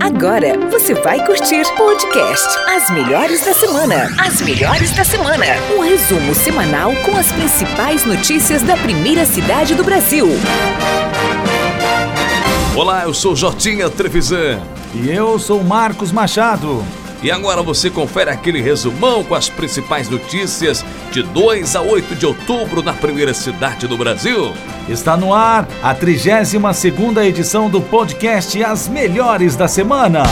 Agora você vai curtir podcast As Melhores da Semana. As Melhores da Semana. Um resumo semanal com as principais notícias da primeira cidade do Brasil. Olá, eu sou Jotinha Trevisan. E eu sou Marcos Machado. E agora você confere aquele resumão com as principais notícias de 2 a 8 de outubro na primeira cidade do Brasil. Está no ar a 32ª edição do podcast As Melhores da Semana.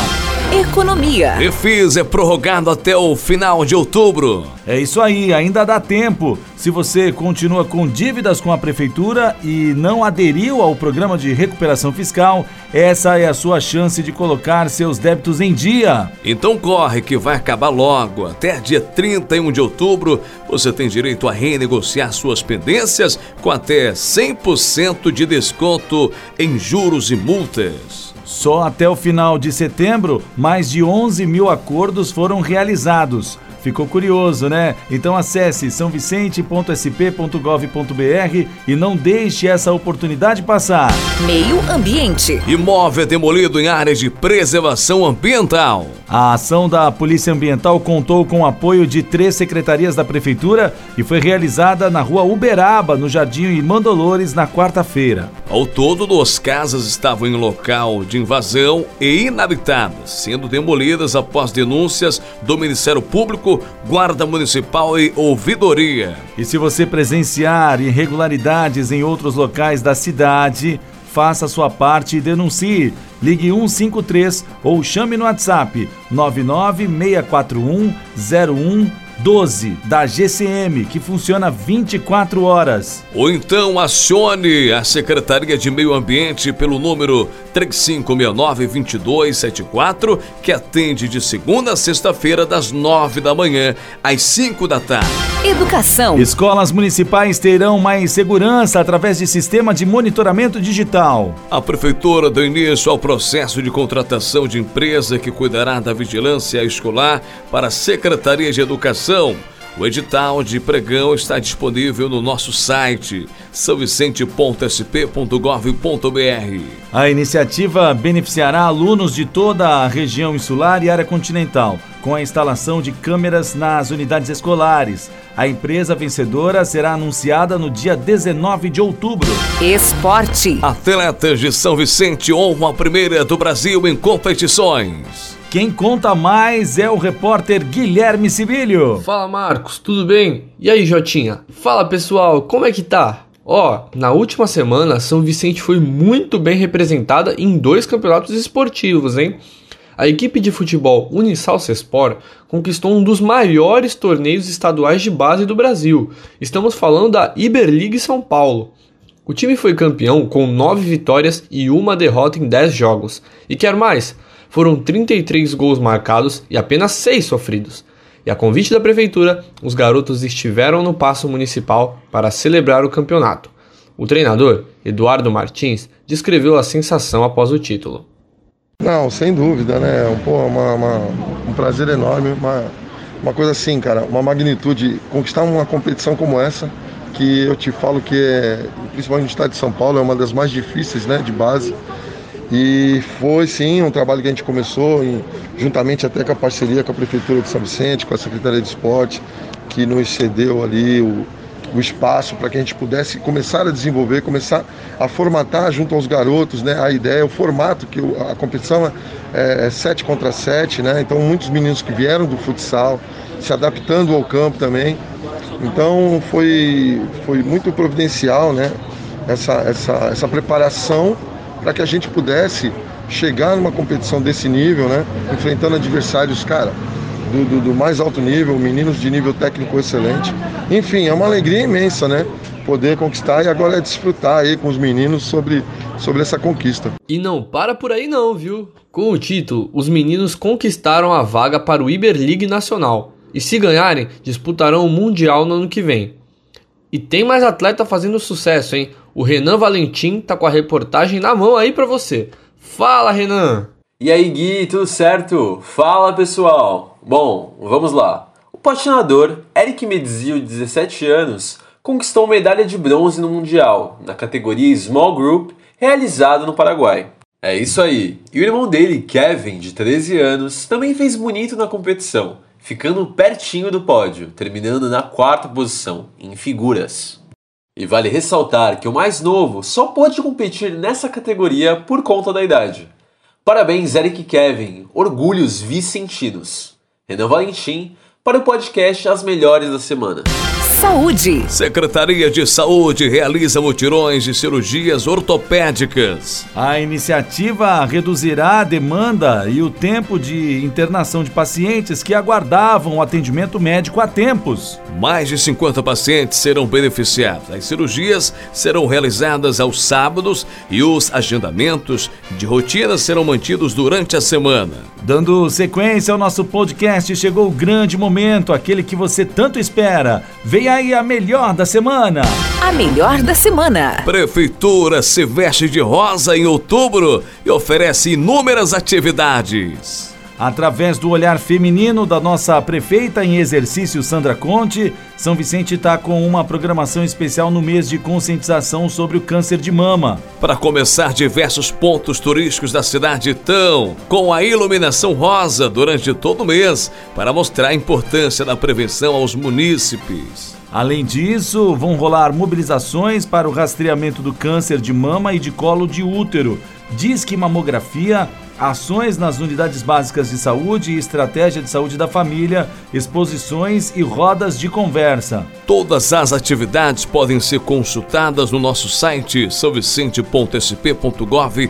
Economia. EFIS é prorrogado até o final de outubro. É isso aí, ainda dá tempo. Se você continua com dívidas com a Prefeitura e não aderiu ao programa de recuperação fiscal, essa é a sua chance de colocar seus débitos em dia. Então corre que vai acabar logo. Até dia 31 de outubro, você tem direito a renegociar suas pendências com até 100% de desconto em juros e multas. Só até o final de setembro, mais de 11 mil acordos foram realizados. Ficou curioso, né? Então acesse saovicente.sp.gov.br e não deixe essa oportunidade passar. Meio ambiente. Imóvel demolido em áreas de preservação ambiental. A ação da Polícia Ambiental contou com o apoio de 3 secretarias da Prefeitura e foi realizada na rua Uberaba, no Jardim Irmã Dolores, na quarta-feira. Ao todo, 2 casas estavam em local de invasão e inabitadas, sendo demolidas após denúncias do Ministério Público, Guarda Municipal e Ouvidoria. E se você presenciar irregularidades em outros locais da cidade, faça a sua parte e denuncie. Ligue 153 ou chame no WhatsApp 996410112 da GCM, que funciona 24 horas. Ou então acione a Secretaria de Meio Ambiente pelo número 3569-2274, que atende de segunda a sexta-feira das 9 da manhã às 5 da tarde. Educação. Escolas municipais terão mais segurança através de sistema de monitoramento digital. A Prefeitura deu início ao processo de contratação de empresa que cuidará da vigilância escolar para a Secretaria de Educação. O edital de pregão está disponível no nosso site, saovicente.sp.gov.br. A iniciativa beneficiará alunos de toda a região insular e área continental, com a instalação de câmeras nas unidades escolares. A empresa vencedora será anunciada no dia 19 de outubro. Esporte. Atletas de São Vicente honram a primeira do Brasil em competições. Quem conta mais é o repórter Guilherme Sibílio. Fala Marcos, tudo bem? E aí Jotinha? Fala pessoal, como é que tá? Na última semana São Vicente foi muito bem representada em 2 campeonatos esportivos, hein? A equipe de futebol Unisal Sespor conquistou um dos maiores torneios estaduais de base do Brasil. Estamos falando da Iberliga São Paulo. O time foi campeão com 9 vitórias e 1 derrota em 10 jogos. E quer mais? Foram 33 gols marcados e apenas 6 sofridos. E a convite da prefeitura, os garotos estiveram no Paço Municipal para celebrar o campeonato. O treinador, Eduardo Martins, descreveu a sensação após o título. Não, sem dúvida, né? Um prazer enorme, uma coisa assim, cara, uma magnitude. Conquistar uma competição como essa, que eu te falo que é, principalmente no estado de São Paulo, é uma das mais difíceis, né, de base. E foi sim um trabalho que a gente começou juntamente até com a parceria com a Prefeitura de São Vicente, com a Secretaria de Esporte, que nos cedeu ali o espaço para que a gente pudesse começar a desenvolver, começar a formatar junto aos garotos, né, a ideia, o formato, que a competição é 7 contra 7, né, então muitos meninos que vieram do futsal, se adaptando ao campo também. Então foi muito providencial, né, essa preparação para que a gente pudesse chegar numa competição desse nível, né? Enfrentando adversários, cara, do mais alto nível, meninos de nível técnico excelente. Enfim, é uma alegria imensa, né? Poder conquistar e agora é desfrutar aí com os meninos sobre essa conquista. E não para por aí não, viu? Com o título, os meninos conquistaram a vaga para o Iberliga Nacional. E se ganharem, disputarão o Mundial no ano que vem. E tem mais atleta fazendo sucesso, hein? O Renan Valentim tá com a reportagem na mão aí pra você. Fala, Renan! E aí, Gui, tudo certo? Fala, pessoal! Bom, vamos lá. O patinador Eric Medizil, de 17 anos, conquistou medalha de bronze no Mundial, na categoria Small Group, realizado no Paraguai. É isso aí. E o irmão dele, Kevin, de 13 anos, também fez bonito na competição, ficando pertinho do pódio, terminando na 4ª posição, em figuras. E vale ressaltar que o mais novo só pôde competir nessa categoria por conta da idade. Parabéns, Eric e Kevin, orgulhos vicentinos. Renan Valentim, para o podcast As Melhores da Semana. Saúde. Secretaria de Saúde realiza mutirões de cirurgias ortopédicas. A iniciativa reduzirá a demanda e o tempo de internação de pacientes que aguardavam o atendimento médico há tempos. Mais de 50 pacientes serão beneficiados. As cirurgias serão realizadas aos sábados e os agendamentos de rotina serão mantidos durante a semana. Dando sequência ao nosso podcast, chegou o grande momento, aquele que você tanto espera. Vem aí a melhor da semana. A melhor da semana. Prefeitura se veste de rosa em outubro e oferece inúmeras atividades. Através do olhar feminino da nossa prefeita em exercício, Sandra Conte, São Vicente está com uma programação especial no mês de conscientização sobre o câncer de mama. Para começar, diversos pontos turísticos da cidade estão com a iluminação rosa durante todo o mês para mostrar a importância da prevenção aos munícipes. Além disso, vão rolar mobilizações para o rastreamento do câncer de mama e de colo de útero, disque mamografia, ações nas unidades básicas de saúde e estratégia de saúde da família, exposições e rodas de conversa. Todas as atividades podem ser consultadas no nosso site saovicente.sp.gov.br.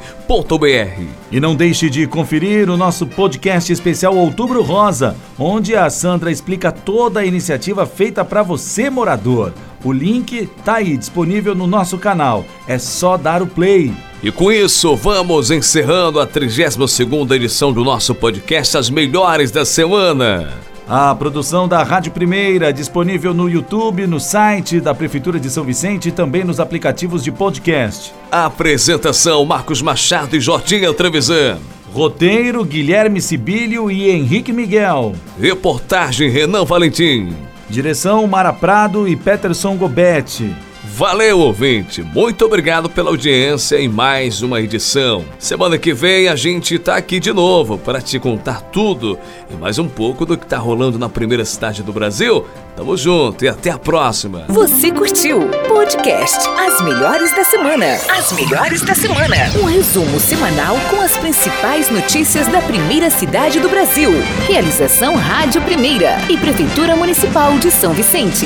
E não deixe de conferir o nosso podcast especial Outubro Rosa, onde a Sandra explica toda a iniciativa feita para você, morador. O link tá aí, disponível no nosso canal. É só dar o play. E com isso, vamos encerrando a 32ª edição do nosso podcast As Melhores da Semana. A produção da Rádio Primeira, disponível no YouTube, no site da Prefeitura de São Vicente e também nos aplicativos de podcast. A apresentação, Marcos Machado e Jotinha Trevisan. Roteiro, Guilherme Sibílio e Henrique Miguel. Reportagem, Renan Valentim. Direção, Mara Prado e Peterson Gobetti. Valeu, ouvinte! Muito obrigado pela audiência em mais uma edição. Semana que vem a gente tá aqui de novo para te contar tudo e mais um pouco do que tá rolando na primeira cidade do Brasil. Tamo junto e até a próxima! Você curtiu podcast As Melhores da Semana. As Melhores da Semana. Um resumo semanal com as principais notícias da primeira cidade do Brasil. Realização Rádio Primeira e Prefeitura Municipal de São Vicente.